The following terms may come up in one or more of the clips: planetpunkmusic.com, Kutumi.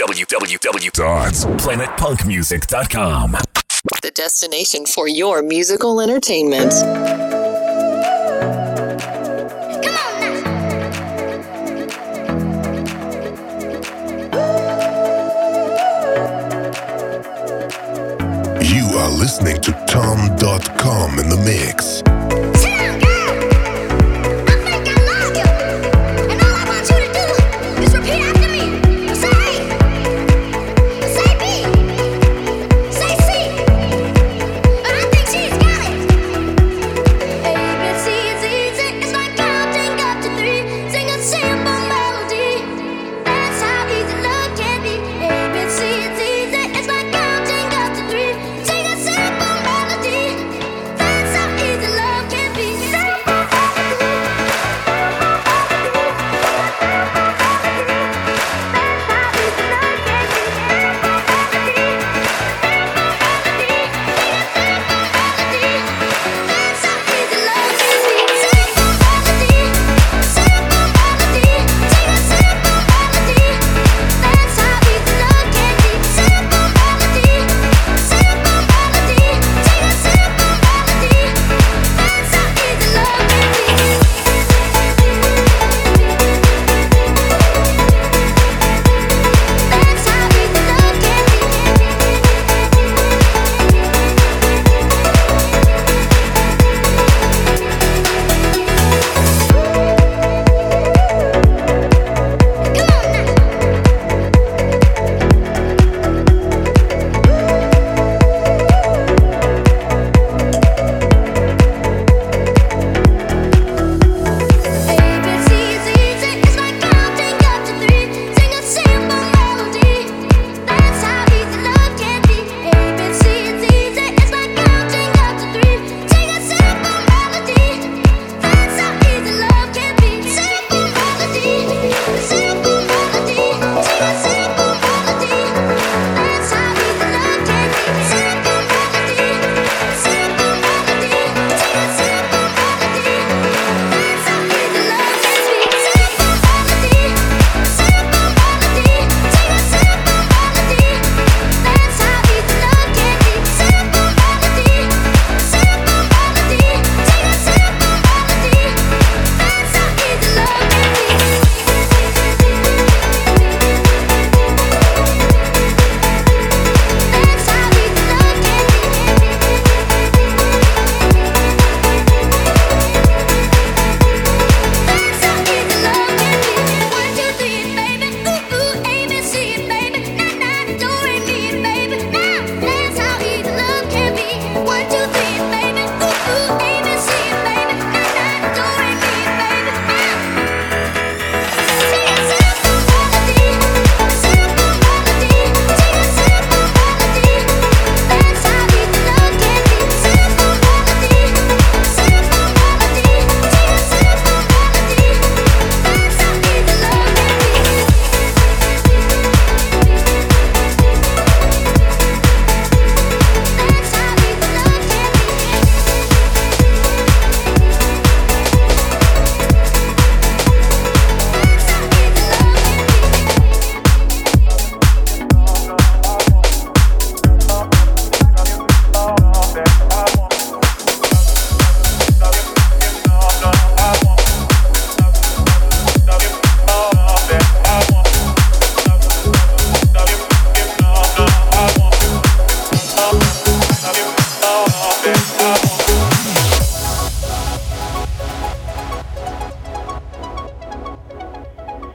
www.planetpunkmusic.com. The destination for your musical entertainment. You are listening to Tom.com in the mix.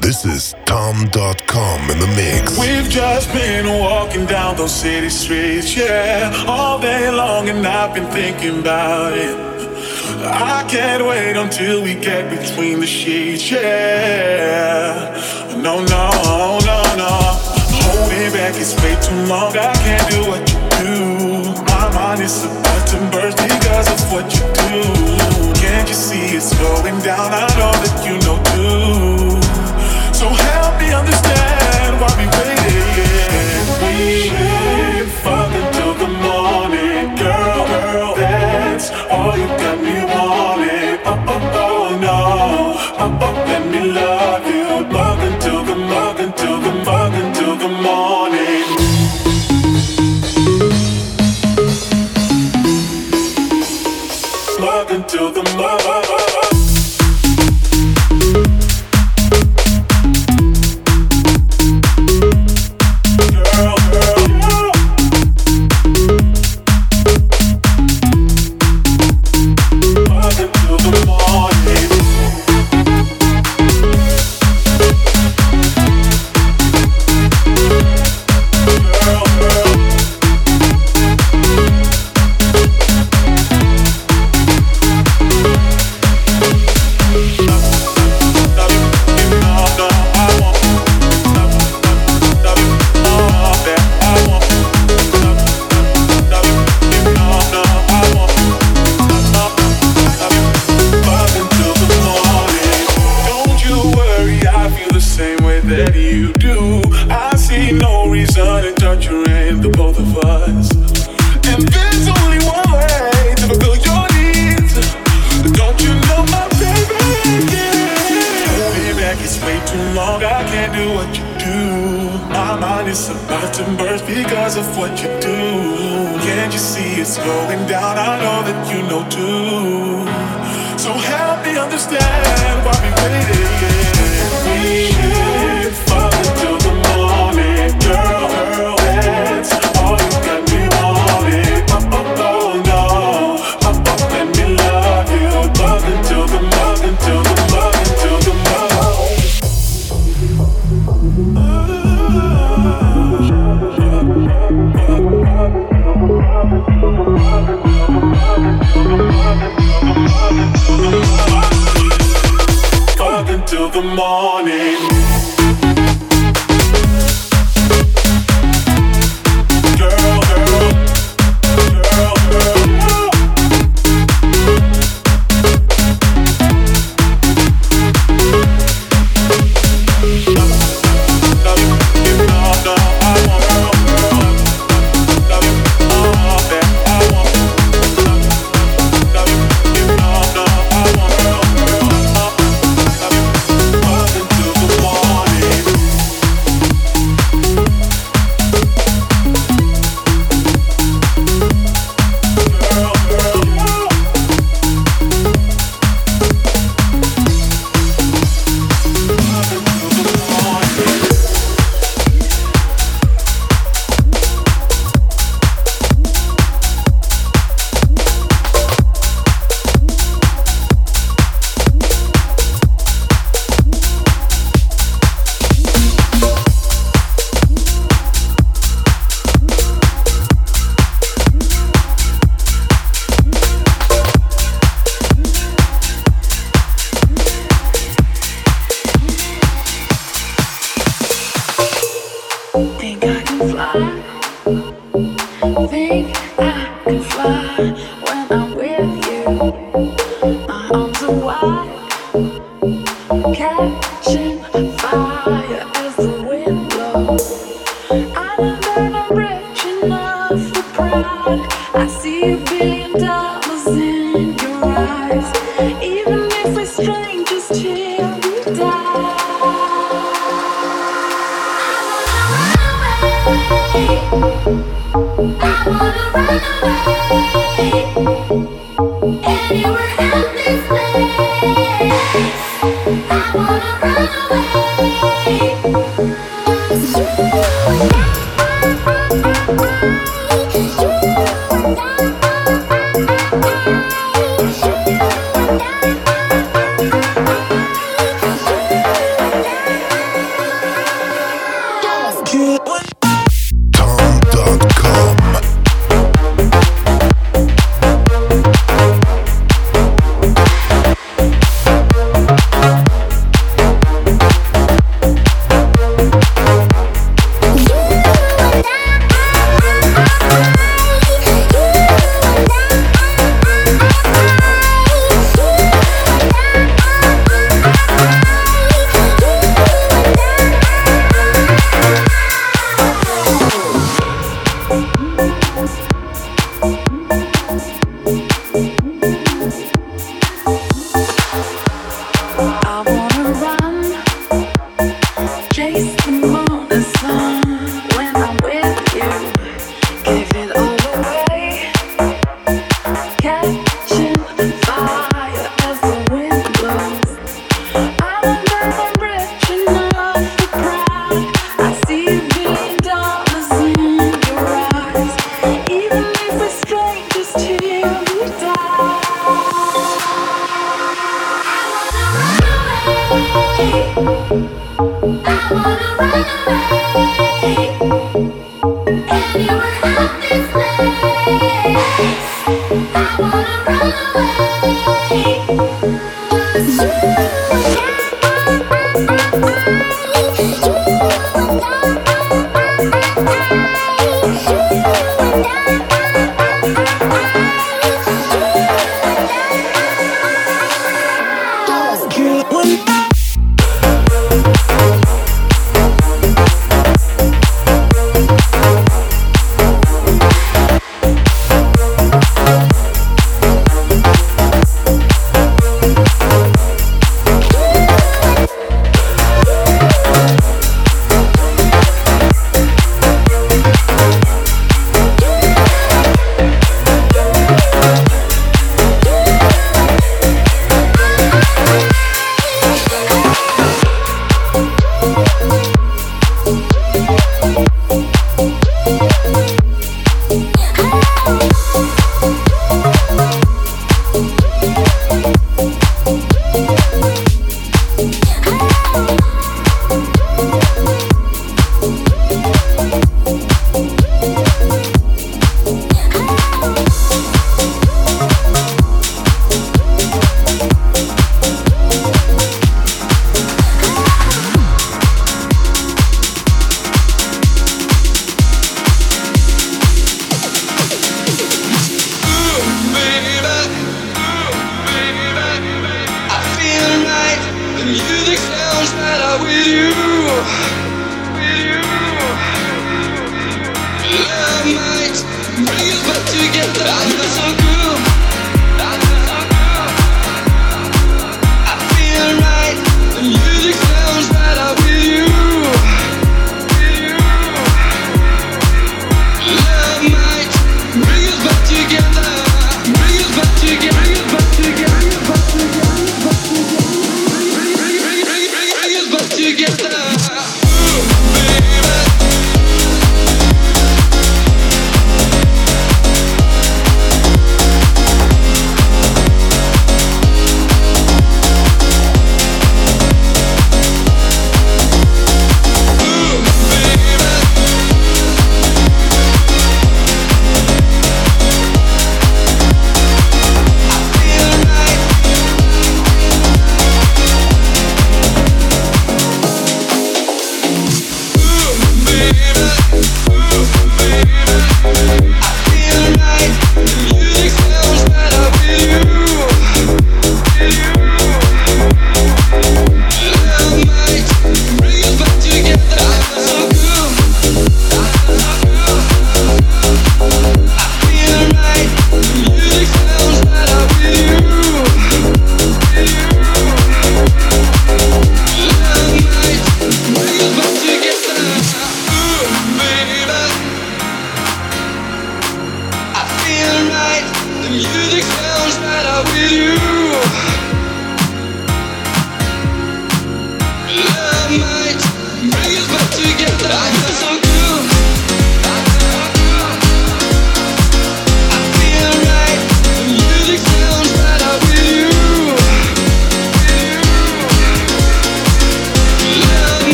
This is Tom.com in the mix. We've just been walking down those city streets, yeah, all day long, and I've been thinking about it. I can't wait until we get between the sheets, yeah. No, holding back is way too long. I can't do what you do. My mind is about to burst because of what you do. Can't you see it's slowing down? I know that you know too. So help me understand why we waited. We should fuck until the morning, girl. That's all you got me wanting. Oh no, let me love you. Fuck until the morning. mind is about to burst because of what you do. Can't you see it's going down? I know that you know too. So help me understand why we waited. We should fuck till the morning, girl, that's all you got me wanting. Oh no, let me love you, love until the love, until the love, until the love. Fuck until the morning.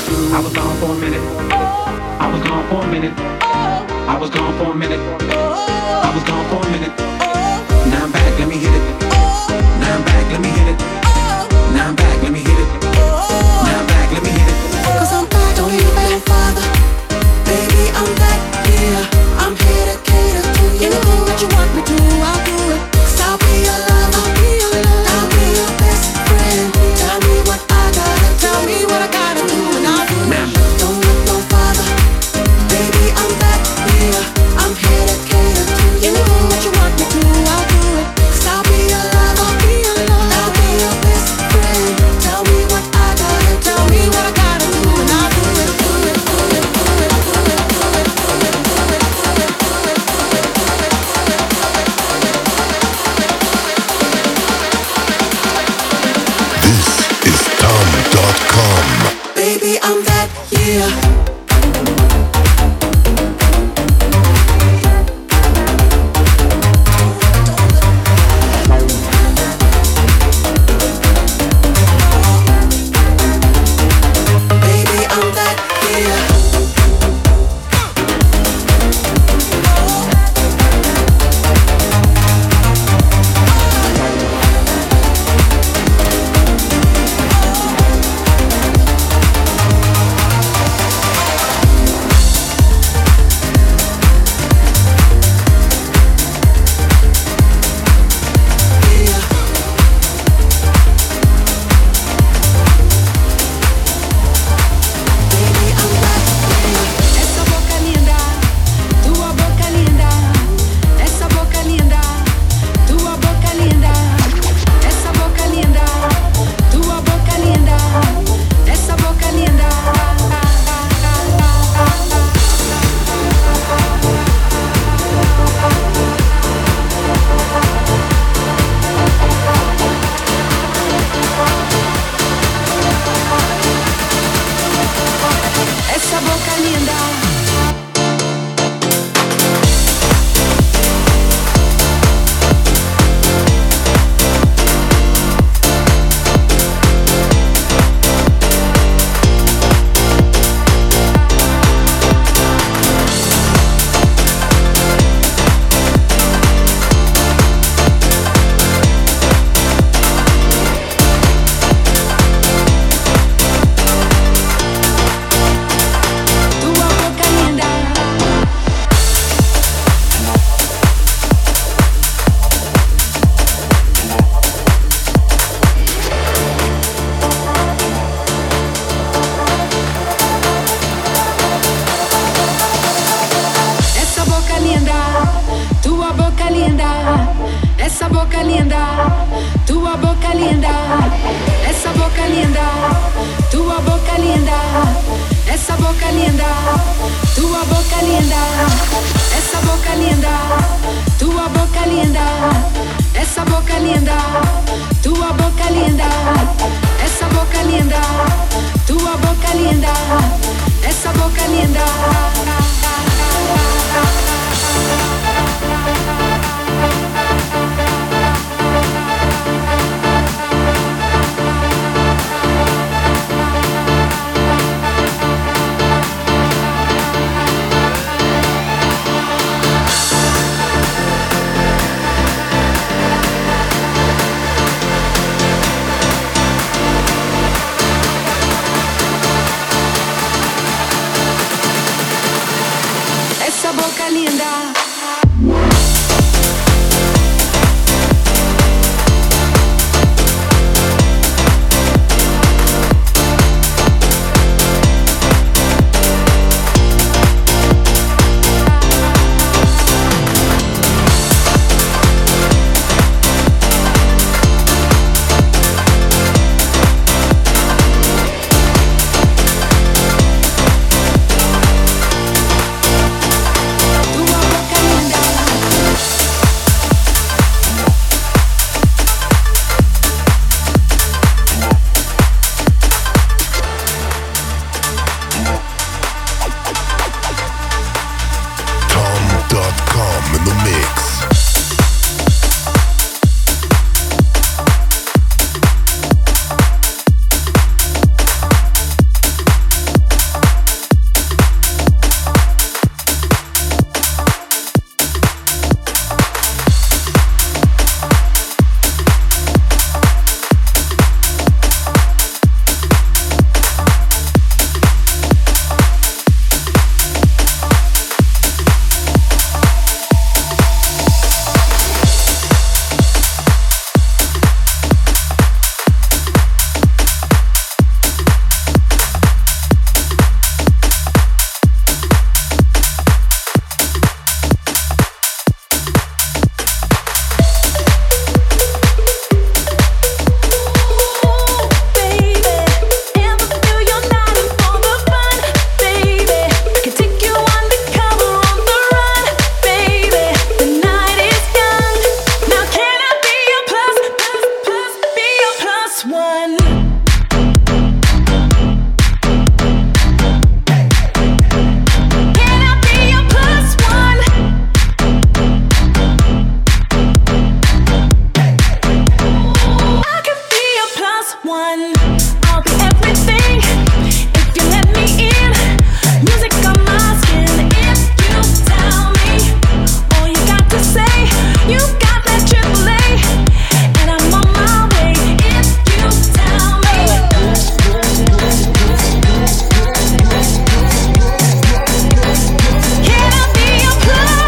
I was gone for a minute. I was gone for a minute. I was gone for a minute. I was gone for a minute. Now I'm back, let me hit it. Now I'm back, let me hit it. Now I'm back, let me hit it. Now I'm back, let me hit it. 'Cause I'm back, don't even bother. Baby, I'm back here. I'm here to cater to you. Anything that you want me to, I'll do it. 'Cause I'll be your love, I'll be your love. I'll be your best friend. Tell me what I gotta, tell me what I gotta do, and I'll do it. Don't look no farther. Baby, I'm back here. I'm here to cater to you. Anything that you want me to, I'll do it. 'Cause I'll be your love, I'll be your love. I'll be your best friend. Tell me what I gotta, tell me what I gotta do, and I'll do it. Do it, do it, do it, do it, do it, do it, do it, do it, do it. This is Tom.com. Baby, I'm that, yeah. one. I'll be everything if you let me in. Music on my skin. If you tell me all you got to say, you got that triple A, and I'm on my way. If you tell me, can I be a plus one? I can be a plus.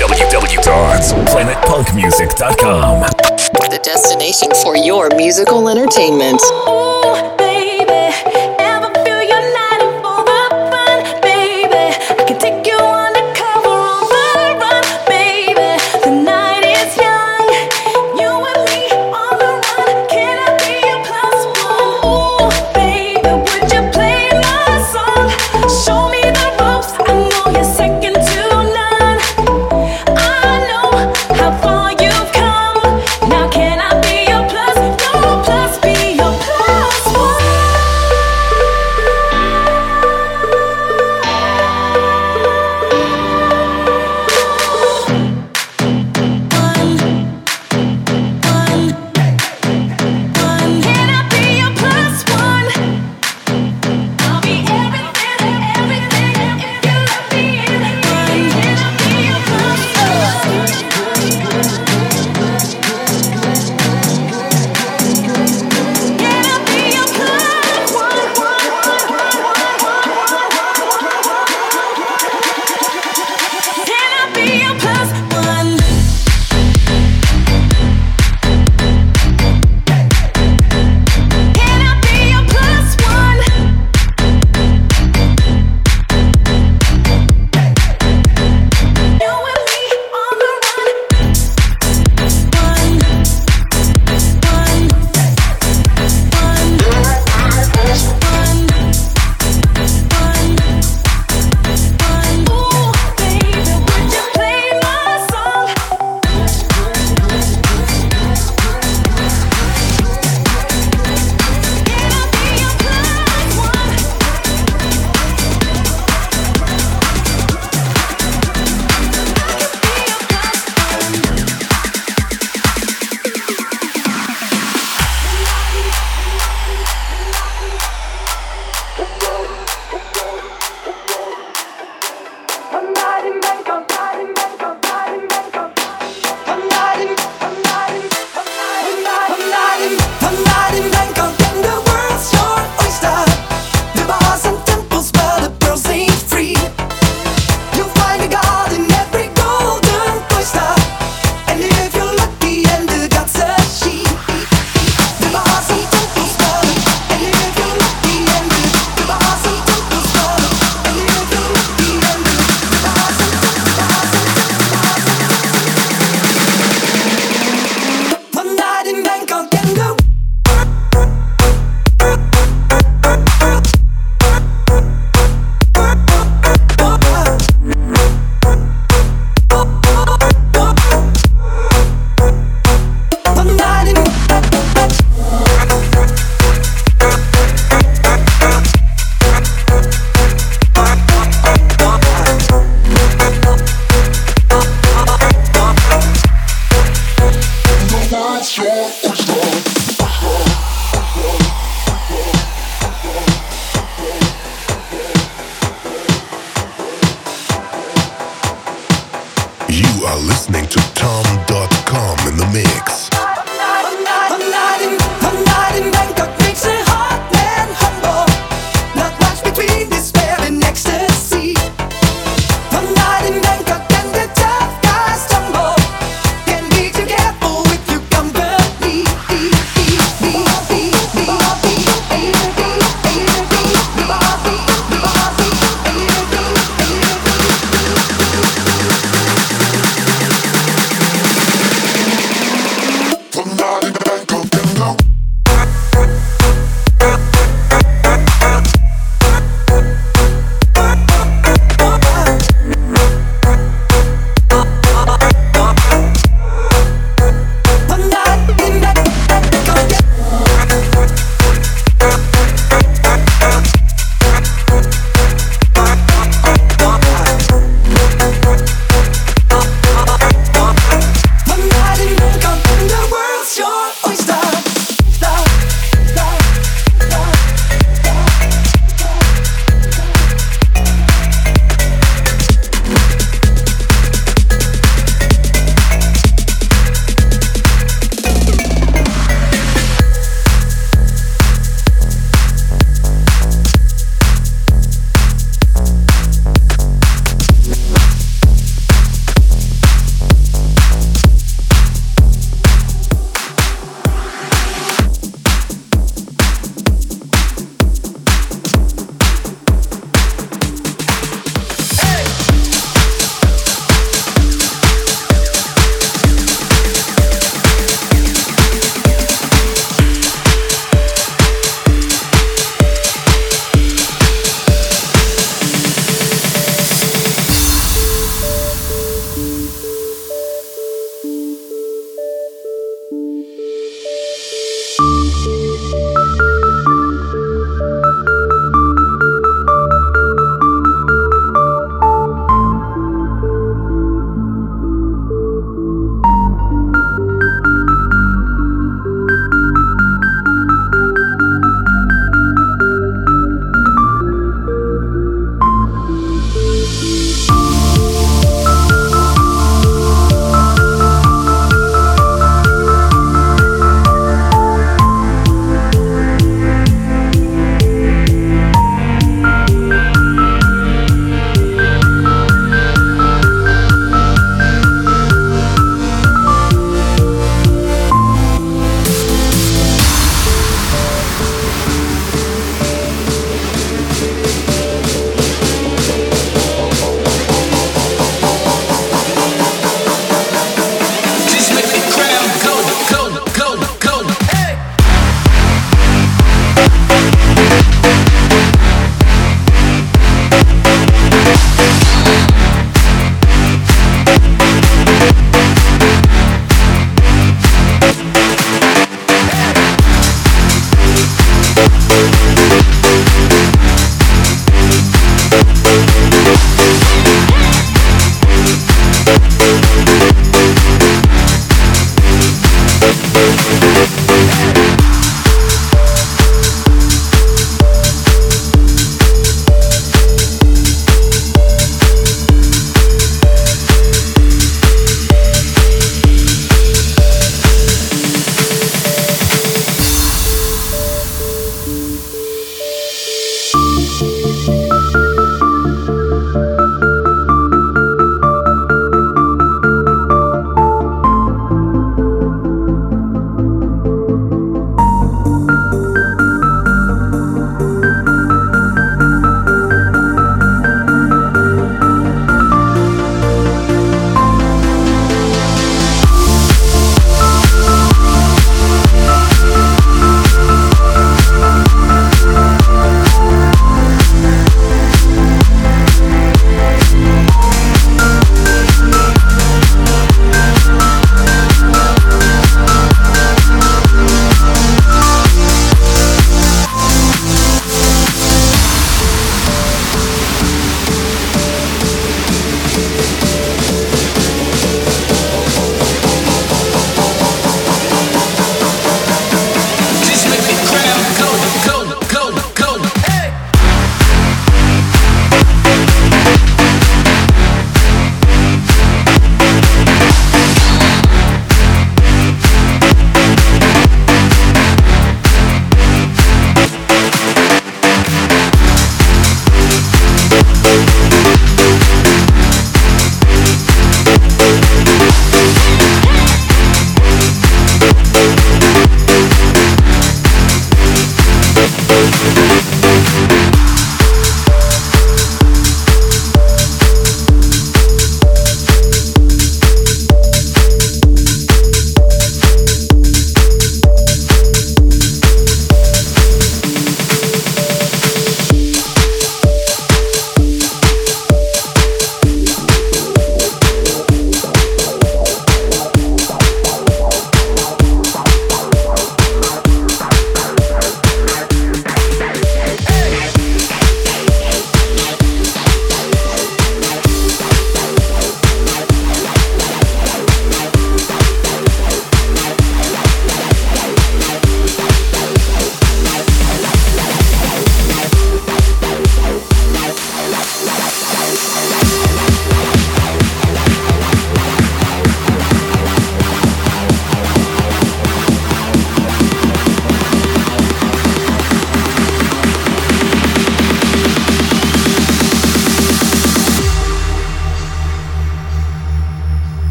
www.planetpunkmusic.com, the destination for your musical entertainment. Ooh, baby.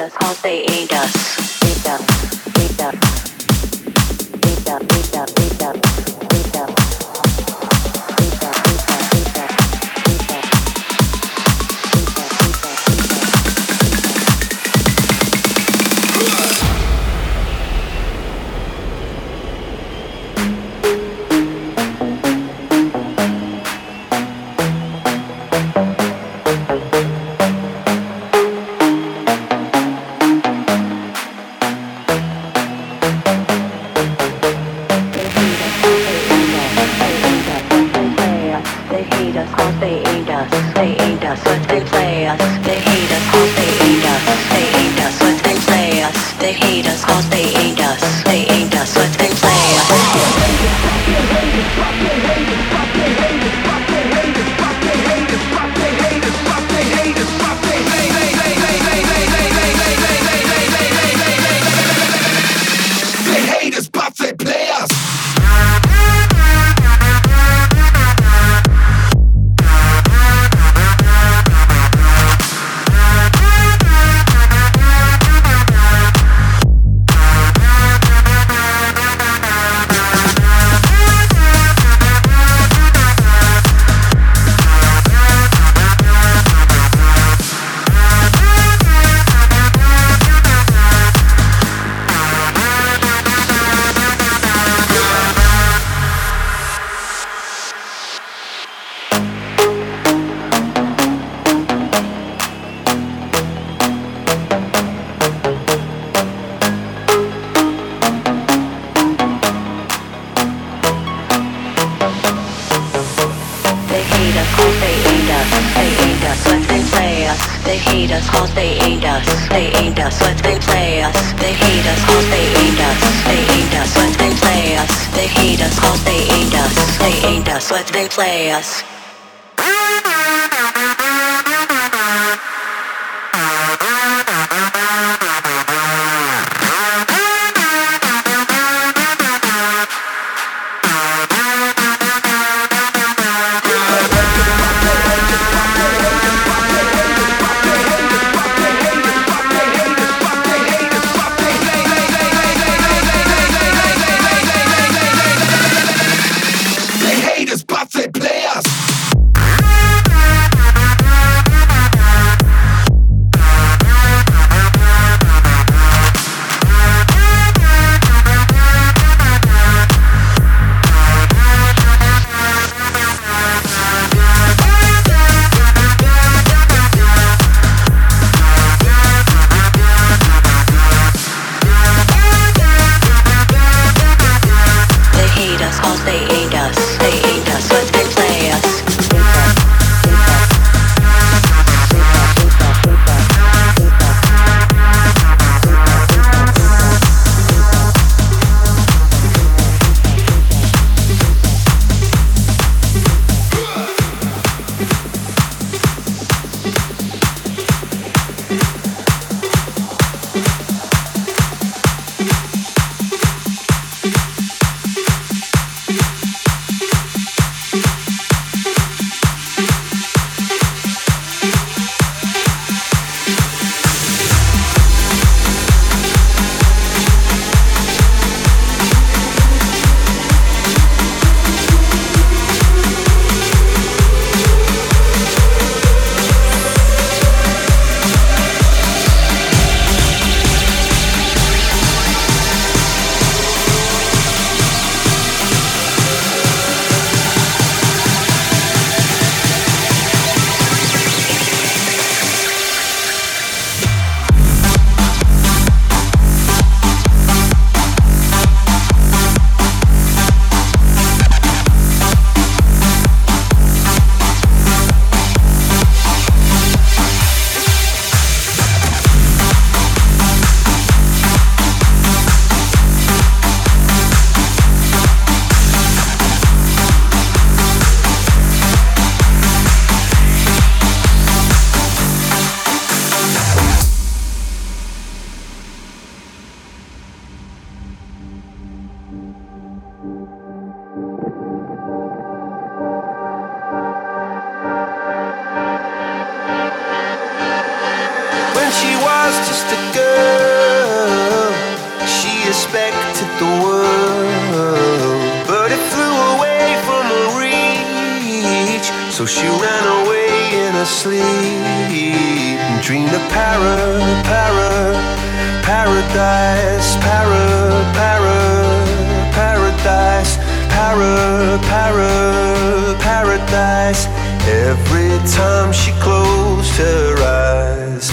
us, how they ate us. Eat up, eat up, eat up, eat up, eat up, eat up, eat up, eat up, eat up, Play us. was just a girl, she expected the world, but it flew away from her reach. So she ran away in her sleep and dreamed of paradise, paradise, paradise. Every time she closed her eyes,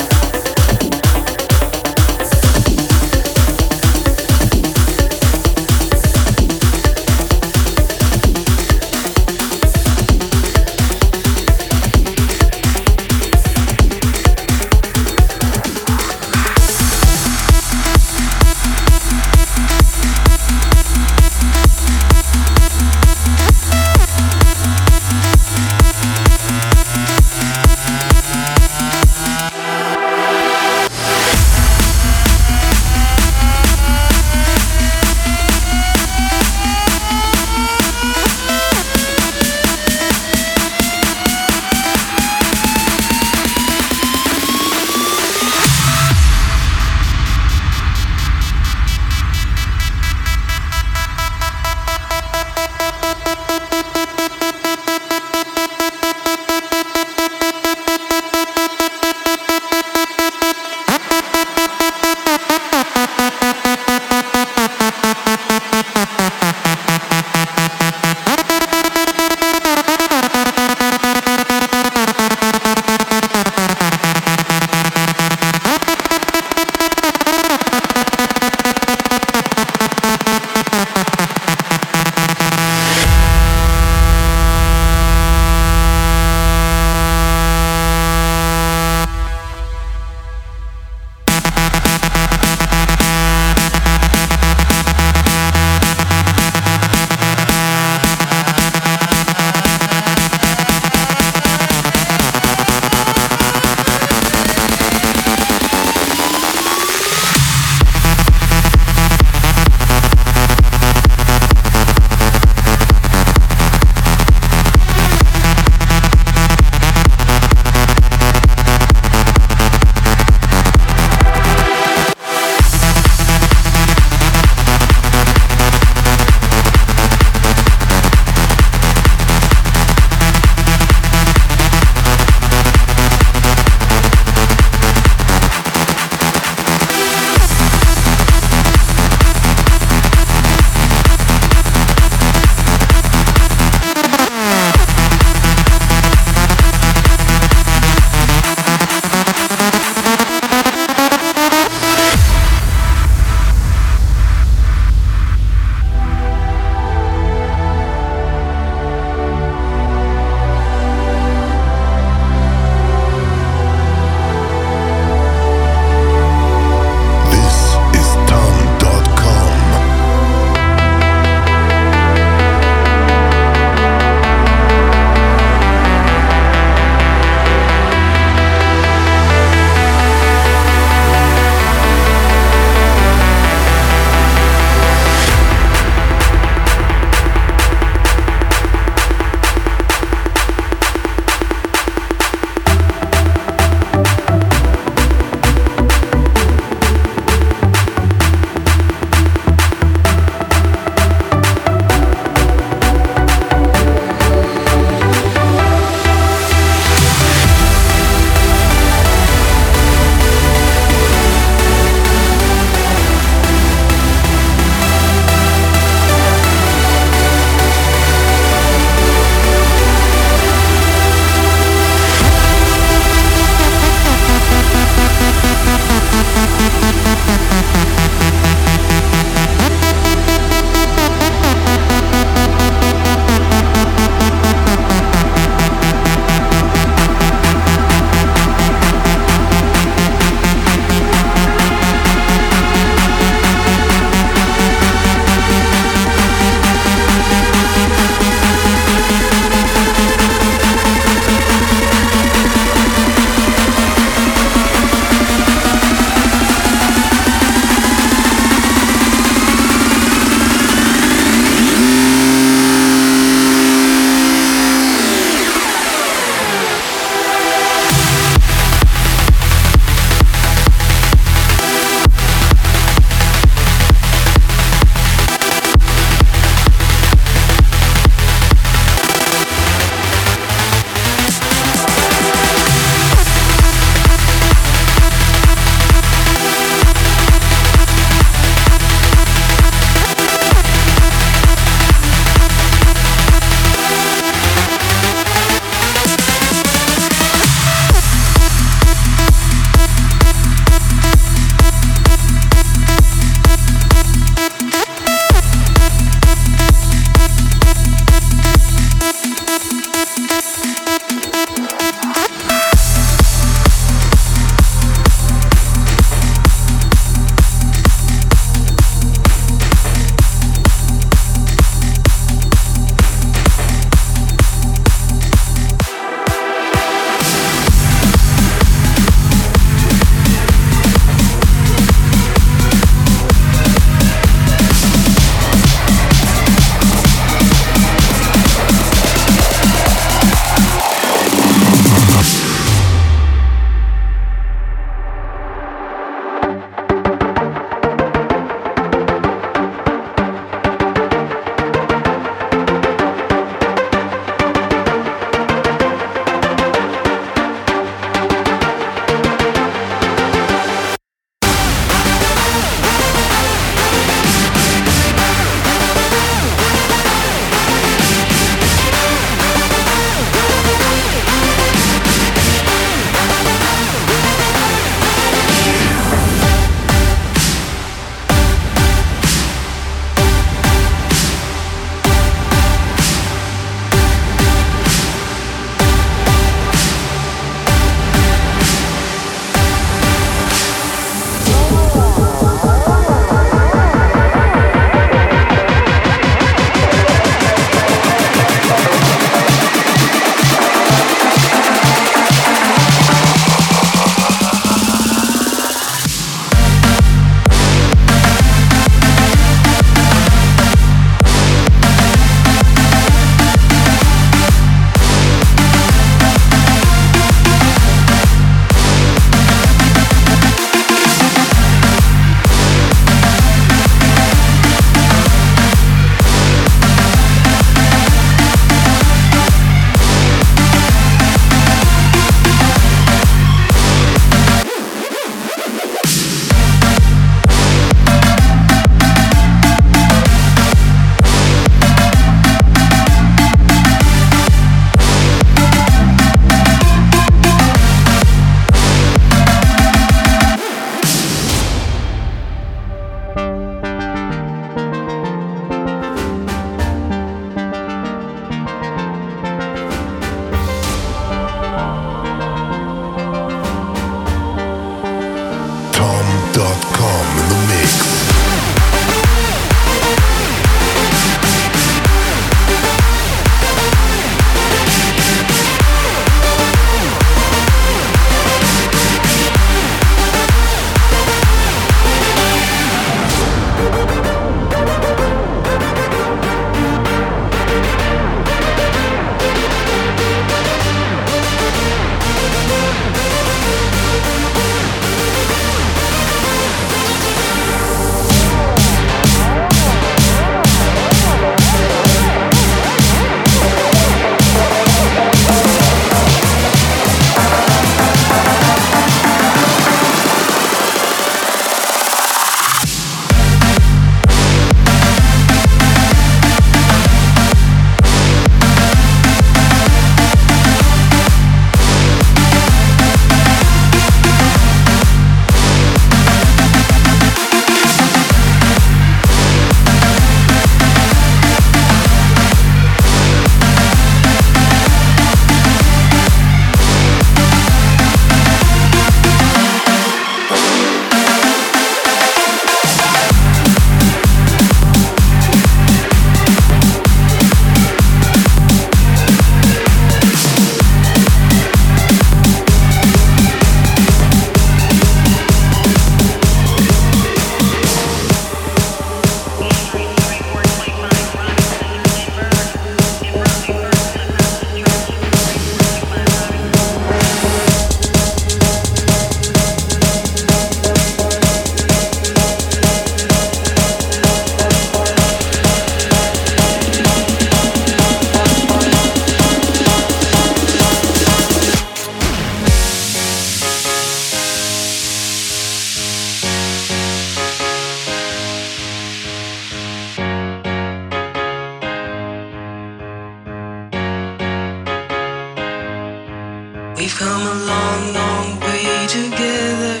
We've come a long, long way together,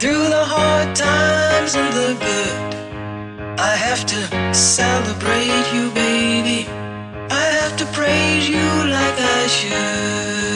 through the hard times and the good. I have to celebrate you, baby. I have to praise you like I should.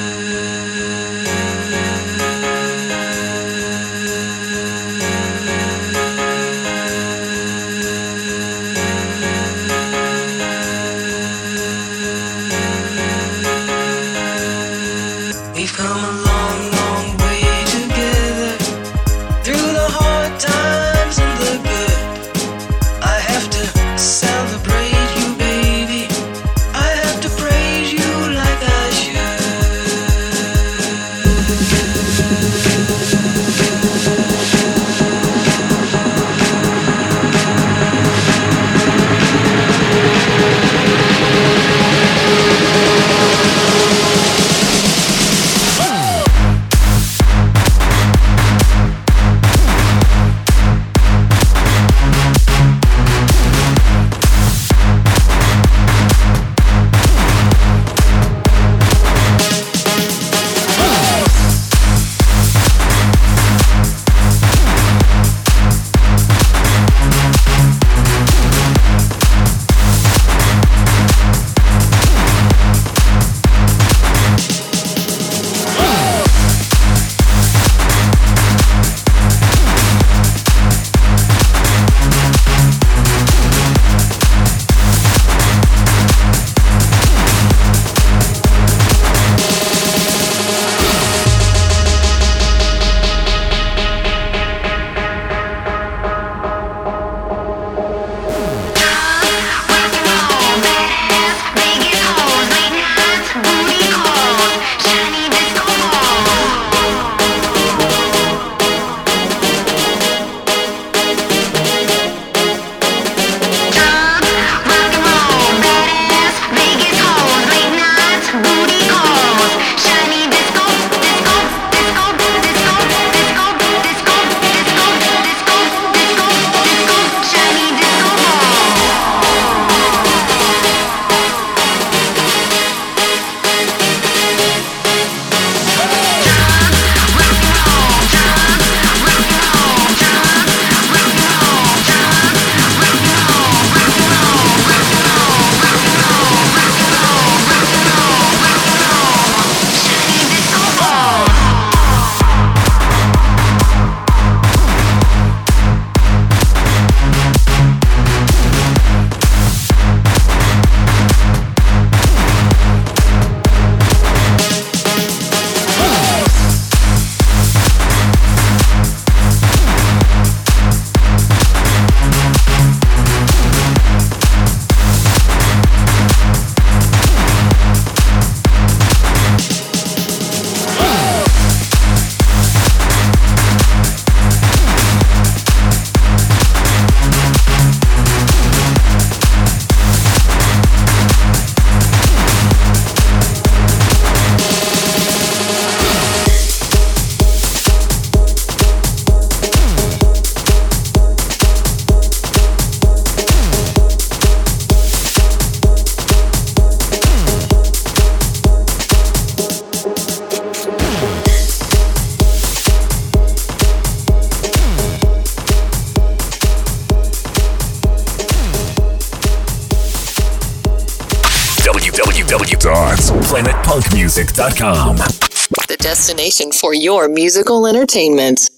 planetpunkmusic.com, the destination for your musical entertainment.